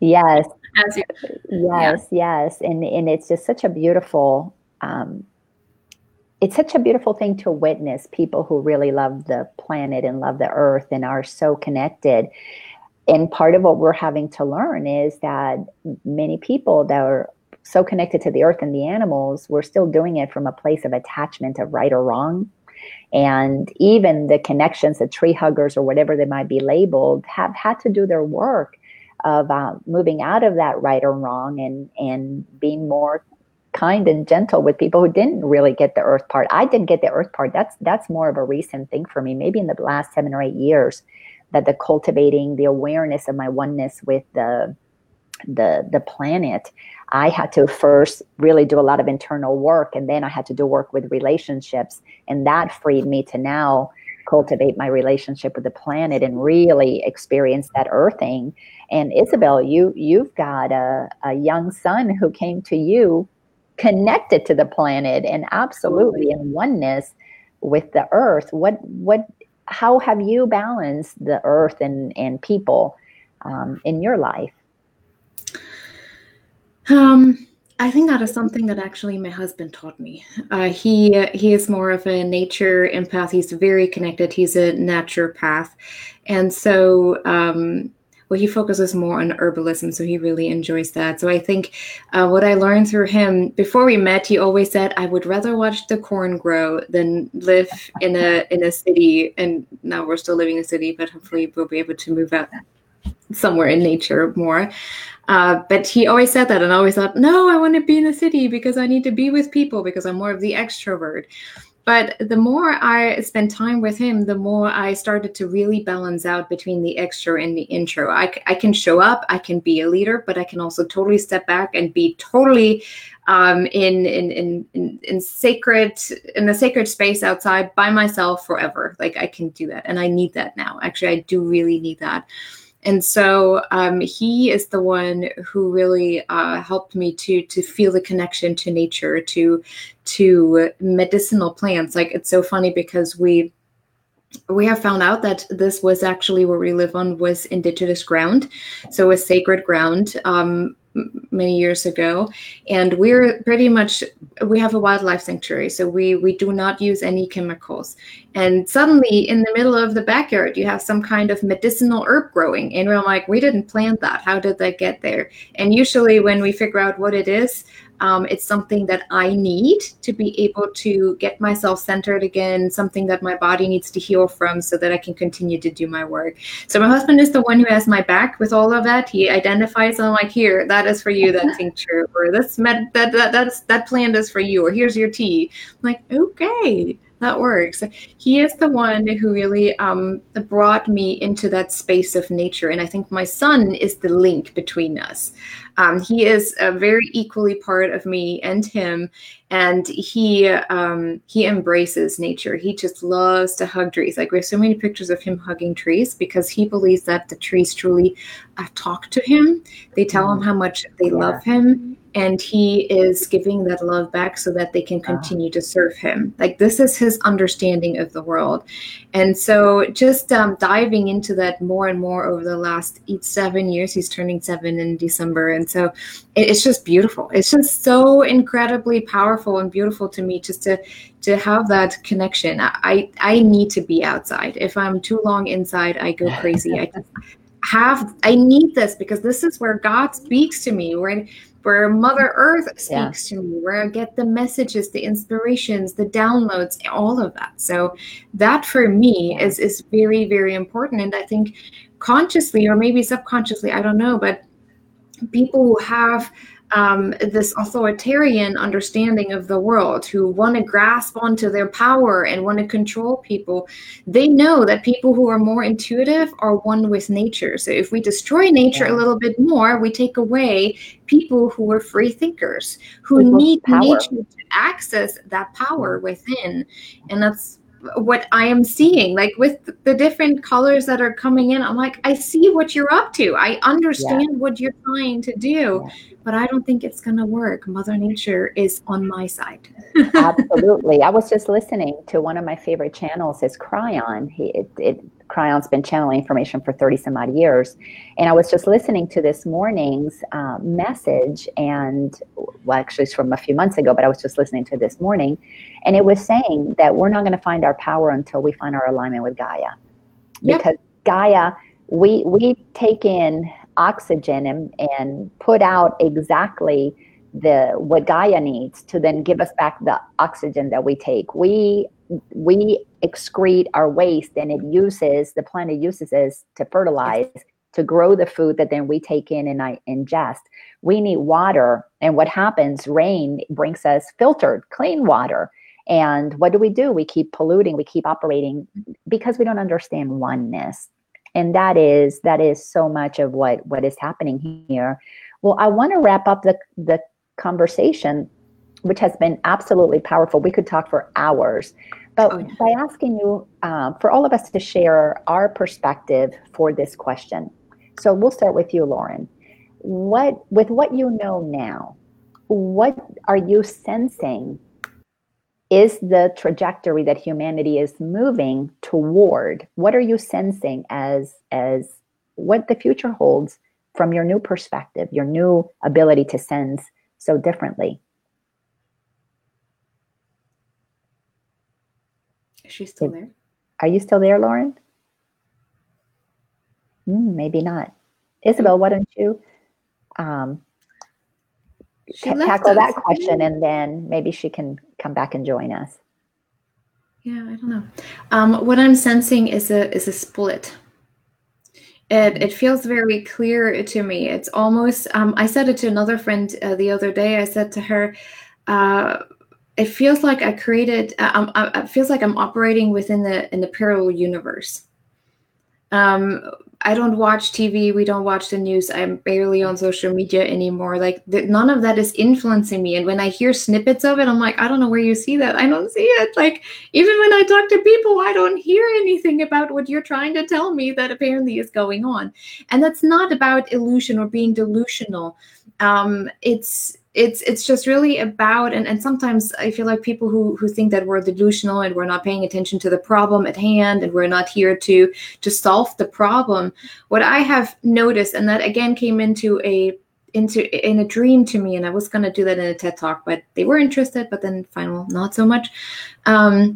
Yes. And it's just such a beautiful, it's such a beautiful thing to witness, people who really love the planet and love the earth and are so connected. And part of what we're having to learn is that many people that are so connected to the earth and the animals, we're still doing it from a place of attachment of right or wrong. And even the connections, the tree huggers or whatever they might be labeled, have had to do their work of moving out of that right or wrong and being more kind and gentle with people who didn't really get the earth part. I didn't get the earth part. That's more of a recent thing for me, maybe in the last 7 or 8 years, that the cultivating the awareness of my oneness with the planet, I had to first really do a lot of internal work, and then I had to do work with relationships, and that freed me to now cultivate my relationship with the planet and really experience that earthing. And Isabel, you've got a young son who came to you connected to the planet and absolutely in oneness with the earth. How have you balanced the earth and people in your life? I think that is something that actually my husband taught me. He is more of a nature empath. He's very connected. He's a naturopath. And so, he focuses more on herbalism, so he really enjoys that. So I think what I learned through him, before we met, he always said, I would rather watch the corn grow than live in a city. And now we're still living in a city, but hopefully we'll be able to move out somewhere in nature more. But he always said that, and I always thought, no, I want to be in the city because I need to be with people because I'm more of the extrovert. But the more I spent time with him, the more I started to really balance out between the extra and the intro. I can show up, I can be a leader, but I can also totally step back and be totally in a sacred space outside by myself forever. Like I can do that, and I need that now. Actually, I do really need that. And so he is the one who really helped me to feel the connection to nature, to medicinal plants. Like it's so funny because we have found out that this was actually where we live on was indigenous ground, so it was sacred ground many years ago. And we have a wildlife sanctuary, so we do not use any chemicals. And suddenly in the middle of the backyard, you have some kind of medicinal herb growing. And we're like, we didn't plant that. How did that get there? And usually when we figure out what it is, it's something that I need to be able to get myself centered again, something that my body needs to heal from so that I can continue to do my work. So my husband is the one who has my back with all of that. He identifies, and I'm like, here, that is for you, that tincture, or this that plant is for you, or here's your tea. I'm like, okay, that works. He is the one who really brought me into that space of nature. And I think my son is the link between us. He is a very equally part of me and him. And he embraces nature. He just loves to hug trees. Like we have so many pictures of him hugging trees because he believes that the trees truly talk to him. They tell him how much they love him. and he is giving that love back so that they can continue to serve him. Like, this is his understanding of the world. And so just diving into that more and more over the last 7 years. He's turning 7 in December. And so it's just beautiful. It's just so incredibly powerful and beautiful to me just to have that connection. I need to be outside. If I'm too long inside, I go crazy. I need this, because this is where God speaks to me, where Mother Earth speaks to me, where I get the messages, the inspirations, the downloads, all of that. So that for me is very, very important. And I think consciously, or maybe subconsciously, I don't know, but people who have this authoritarian understanding of the world, who want to grasp onto their power and want to control people, they know that people who are more intuitive are one with nature. So if we destroy nature a little bit more, we take away people who are free thinkers, who need nature to access that power within. And that's what I am seeing, like with the different colors that are coming in. I'm like, I see what you're up to. I understand what you're trying to do, but I don't think it's going to work. Mother Nature is on my side. Absolutely. I was just listening to one of my favorite channels is Kryon. Cryon's been channeling information for 30 some odd years. And I was just listening to this morning's message, and well, actually it's from a few months ago, but I was just listening to this morning. And it was saying that we're not going to find our power until we find our alignment with Gaia. Because Gaia, we take in oxygen and put out exactly what Gaia needs to then give us back the oxygen that we take. We excrete our waste, and the planet uses it to fertilize, to grow the food that then we take in and I ingest. We need water, and what happens, rain brings us filtered, clean water. And what do? We keep polluting, we keep operating because we don't understand oneness. And that is so much of what is happening here. Well, I want to wrap up the conversation, which has been absolutely powerful. We could talk for hours, but by asking you for all of us to share our perspective for this question. So we'll start with you, Lauren. With what you know now, what are you sensing is the trajectory that humanity is moving toward? What are you sensing as what the future holds from your new perspective, your new ability to sense so differently? Is she still there? Are you still there, Lauren? Maybe not. Isabel, why don't you tackle that question, and then maybe she can come back and join us. Yeah, I don't know. What I'm sensing is a split. It feels very clear to me. It's almost, I said it to another friend the other day. I said to her, it feels like it feels like I'm operating within in the parallel universe. I don't watch TV. We don't watch the news. I'm barely on social media anymore. Like none of that is influencing me. And when I hear snippets of it, I'm like, I don't know where you see that. I don't see it. Like even when I talk to people, I don't hear anything about what you're trying to tell me that apparently is going on. And that's not about illusion or being delusional. It's just really about, and sometimes I feel like people who think that we're delusional and we're not paying attention to the problem at hand and we're not here to solve the problem. What I have noticed, and that again came in a dream to me, and I was going to do that in a TED Talk, but they were interested, but then final, not so much. No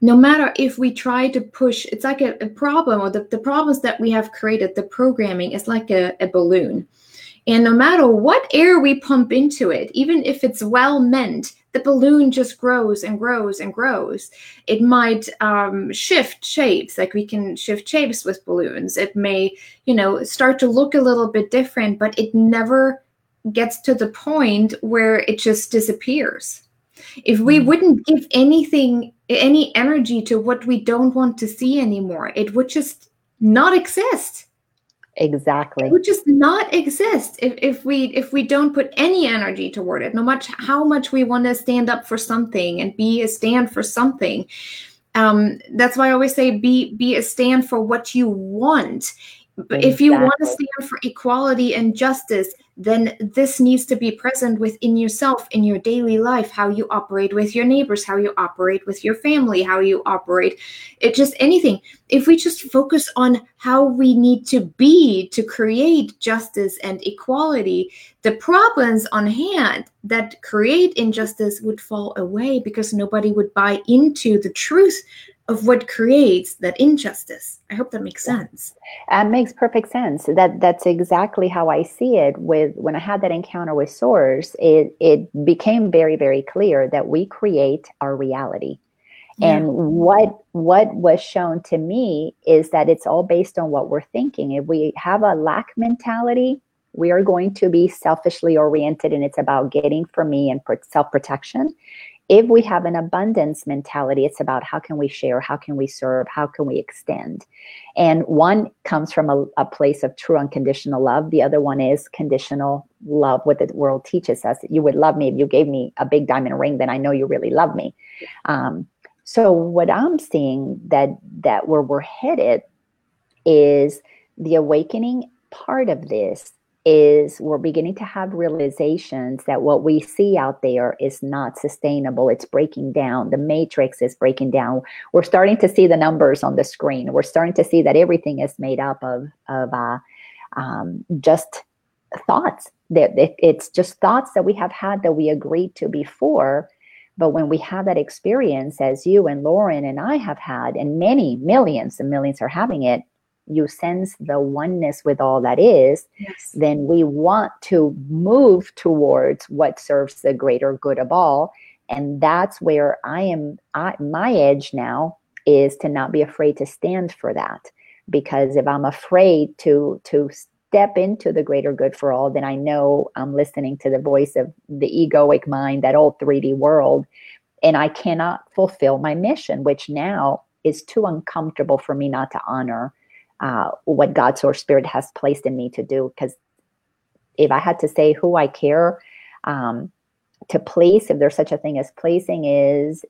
matter if we try to push, it's like a problem, or the problems that we have created, the programming is like a balloon. And no matter what air we pump into it, even if it's well meant, the balloon just grows and grows and grows. It might shift shapes, like we can shift shapes with balloons. It may, start to look a little bit different, but it never gets to the point where it just disappears. If we wouldn't give any energy to what we don't want to see anymore, it would just not exist. Exactly. It would just not exist if we don't put any energy toward it, no matter how much we want to stand up for something and be a stand for something. That's why I always say be a stand for what you want. Exactly. If you want to stand for equality and justice, then this needs to be present within yourself, in your daily life, how you operate with your neighbors, how you operate with your family, how you operate, it just anything. If we just focus on how we need to be to create justice and equality, the problems on hand that create injustice would fall away because nobody would buy into the truth of what creates that injustice. I hope that makes sense. That makes perfect sense. That's exactly how I see it. When I had that encounter with Source, it became very, very clear that we create our reality. Yeah. And what was shown to me is that it's all based on what we're thinking. If we have a lack mentality, we are going to be selfishly oriented, and it's about getting for me and self-protection. If we have an abundance mentality, it's about how can we share, how can we serve, how can we extend. And one comes from a place of true unconditional love. The other one is conditional love, what the world teaches us. You would love me if you gave me a big diamond ring, then I know you really love me. So what I'm seeing that where we're headed is the awakening part of this is we're beginning to have realizations that what we see out there is not sustainable. It's breaking down. The matrix is breaking down. We're starting to see the numbers on the screen. We're starting to see that everything is made up of just thoughts. That it's just thoughts that we have had that we agreed to before. But when we have that experience, as you and Lauren and I have had, and many millions and millions are having it, you sense the oneness with all that is, yes. Then we want to move towards what serves the greater good of all. And that's where my edge now is to not be afraid to stand for that. Because if I'm afraid to step into the greater good for all, then I know I'm listening to the voice of the egoic mind, that old 3D world, and I cannot fulfill my mission, which now is too uncomfortable for me not to honor what God Source Spirit has placed in me to do. Because if I had to say who I care to place, if there's such a thing as placing, is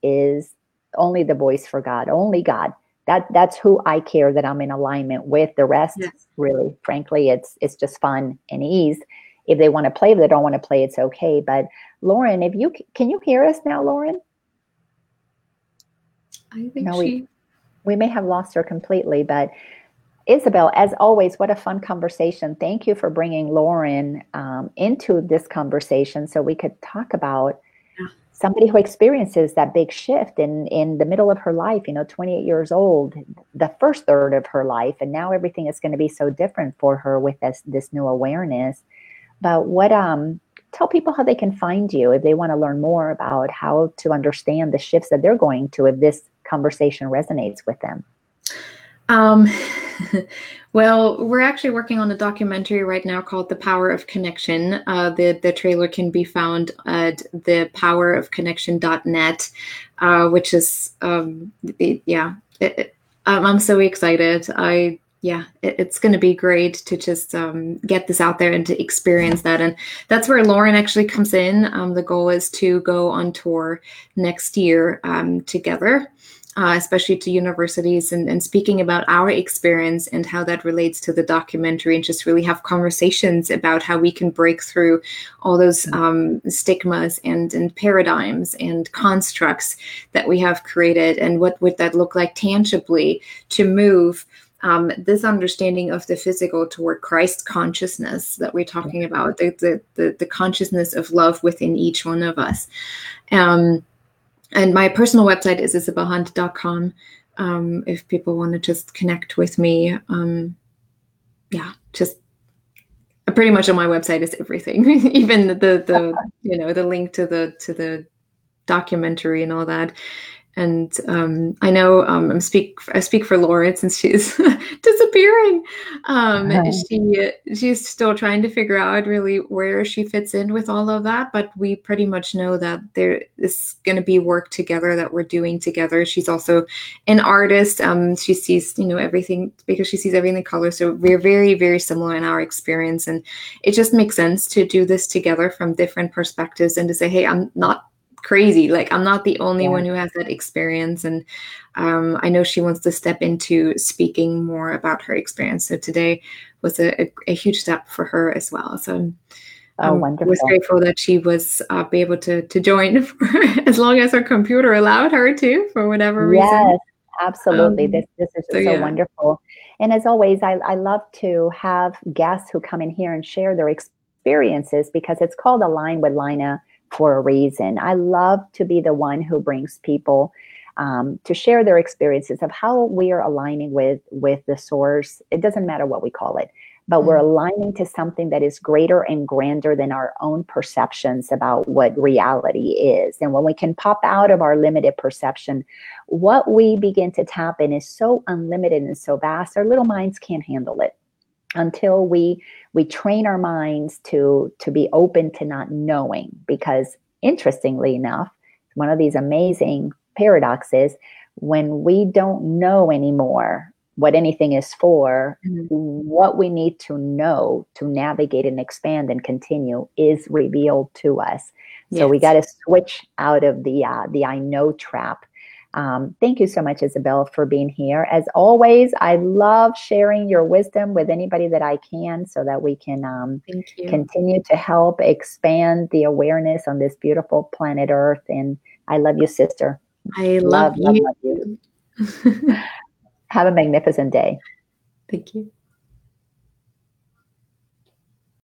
only the voice for God, only God. That's who I care that I'm in alignment with. The rest, yes. Really, frankly, it's just fun and ease. If they want to play, if they don't want to play, it's okay. But Lauren, can you hear us now, Lauren? I think we may have lost her completely, but. Isabel, as always, what a fun conversation. Thank you for bringing Lauren into this conversation so we could talk about somebody who experiences that big shift in the middle of her life, 28 years old, the first third of her life. And now everything is going to be so different for her with this new awareness. But tell people how they can find you if they want to learn more about how to understand the shifts that they're going to if this conversation resonates with them. Well, we're actually working on a documentary right now called The Power of Connection. The trailer can be found at thepowerofconnection.net, which is, I'm so excited. It's going to be great to just get this out there and to experience that. And that's where Lauren actually comes in. The goal is to go on tour next year together. Especially to universities and speaking about our experience and how that relates to the documentary, and just really have conversations about how we can break through all those stigmas and paradigms and constructs that we have created, and what would that look like tangibly to move this understanding of the physical toward Christ consciousness that we're talking about, the consciousness of love within each one of us. And my personal website is isabelhunt.com if people want to just connect with me. Pretty much on my website is everything, even the link to the documentary and all that. And I know I speak for Lauren since she's disappearing. She's still trying to figure out really where she fits in with all of that. But we pretty much know that there is going to be work together that we're doing together. She's also an artist. She sees everything because she sees everything in color. So we're very, very similar in our experience, and it just makes sense to do this together from different perspectives and to say, hey, I'm not crazy. Like, I'm not the only one who has that experience. And I know she wants to step into speaking more about her experience. So today was a huge step for her as well. So I was grateful that she was be able to join for, as long as her computer allowed her to, for whatever reason. Yes, absolutely. This is so wonderful. And as always, I love to have guests who come in here and share their experiences, because it's called Align with Lina for a reason. I love to be the one who brings people to share their experiences of how we are aligning with the source. It doesn't matter what we call it, but we're aligning to something that is greater and grander than our own perceptions about what reality is. And when we can pop out of our limited perception, what we begin to tap in is so unlimited and so vast, our little minds can't handle it until we train our minds to be open to not knowing. Because interestingly enough, one of these amazing paradoxes, when we don't know anymore what anything is for, what we need to know to navigate and expand and continue is revealed to us. Yes. So we got to switch out of the I know trap. Thank you so much, Isabel, for being here. As always, I love sharing your wisdom with anybody that I can, so that we can continue to help expand the awareness on this beautiful planet Earth. And I love you, sister. I love you. Love you. Have a magnificent day. Thank you.